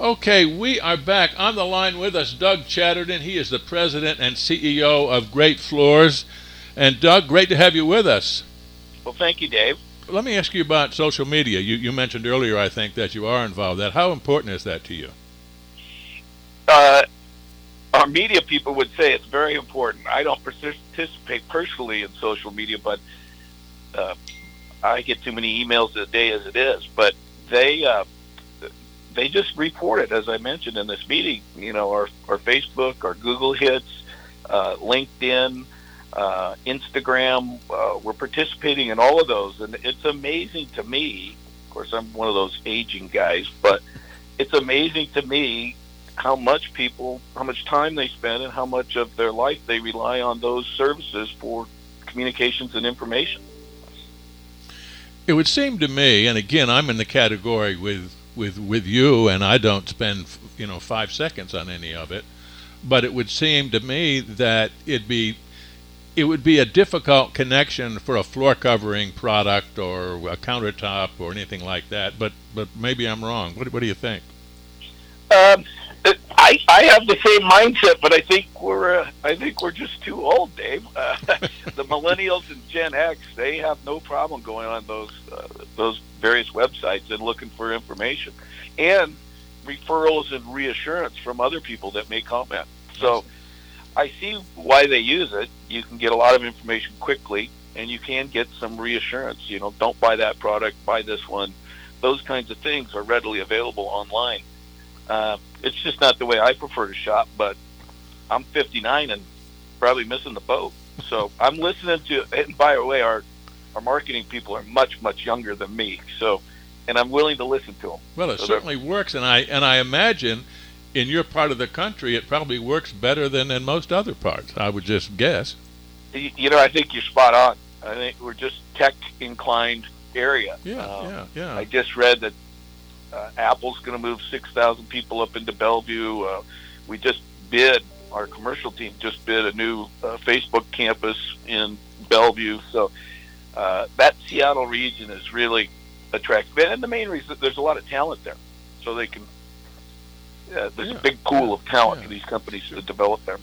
Okay, we are back. On the line with us, Doug Chadderdon. He is the president and CEO of Great Floors. And Doug, great to have you with us. Well, thank you, Dave. Let me ask you about social media. You mentioned earlier, I think, that you are involved in that. How important is that to you? Our media people would say it's very important. I don't participate personally in social media, but I get too many emails a day as it is. But they just reported, as I mentioned in this meeting, you know, our Facebook, our Google hits, LinkedIn, Instagram. We're participating in all of those, and it's amazing to me. Of course, I'm one of those aging guys, but it's amazing to me how much time they spend, and how much of their life they rely on those services for communications and information. It would seem to me, and again, I'm in the category with you, and I don't spend 5 seconds on any of it, but it would seem to me that it would be a difficult connection for a floor covering product or a countertop or anything like that. But maybe I'm wrong. What do you think? I have the same mindset, but I think we're just too old, Dave. The millennials and Gen X, they have no problem going on those various websites and looking for information and referrals and reassurance from other people that may comment. So I see why they use it. You can get a lot of information quickly, and you can get some reassurance. Don't buy that product, buy this one. Those kinds of things are readily available online. It's just not the way I prefer to shop, but I'm 59 and probably missing the boat. So I'm listening to, and by the way, our marketing people are much, much younger than me. So, and I'm willing to listen to them. Well, it certainly works. And I imagine in your part of the country, it probably works better than in most other parts. I would just guess. I think you're spot on. I think we're just tech inclined area. Yeah. I just read that Apple's going to move 6,000 people up into Bellevue. We just our commercial team just bid a new Facebook campus in Bellevue. So that Seattle region is really attractive. And the main reason, there's a lot of talent there. So there's a big pool of talent for these companies to develop there.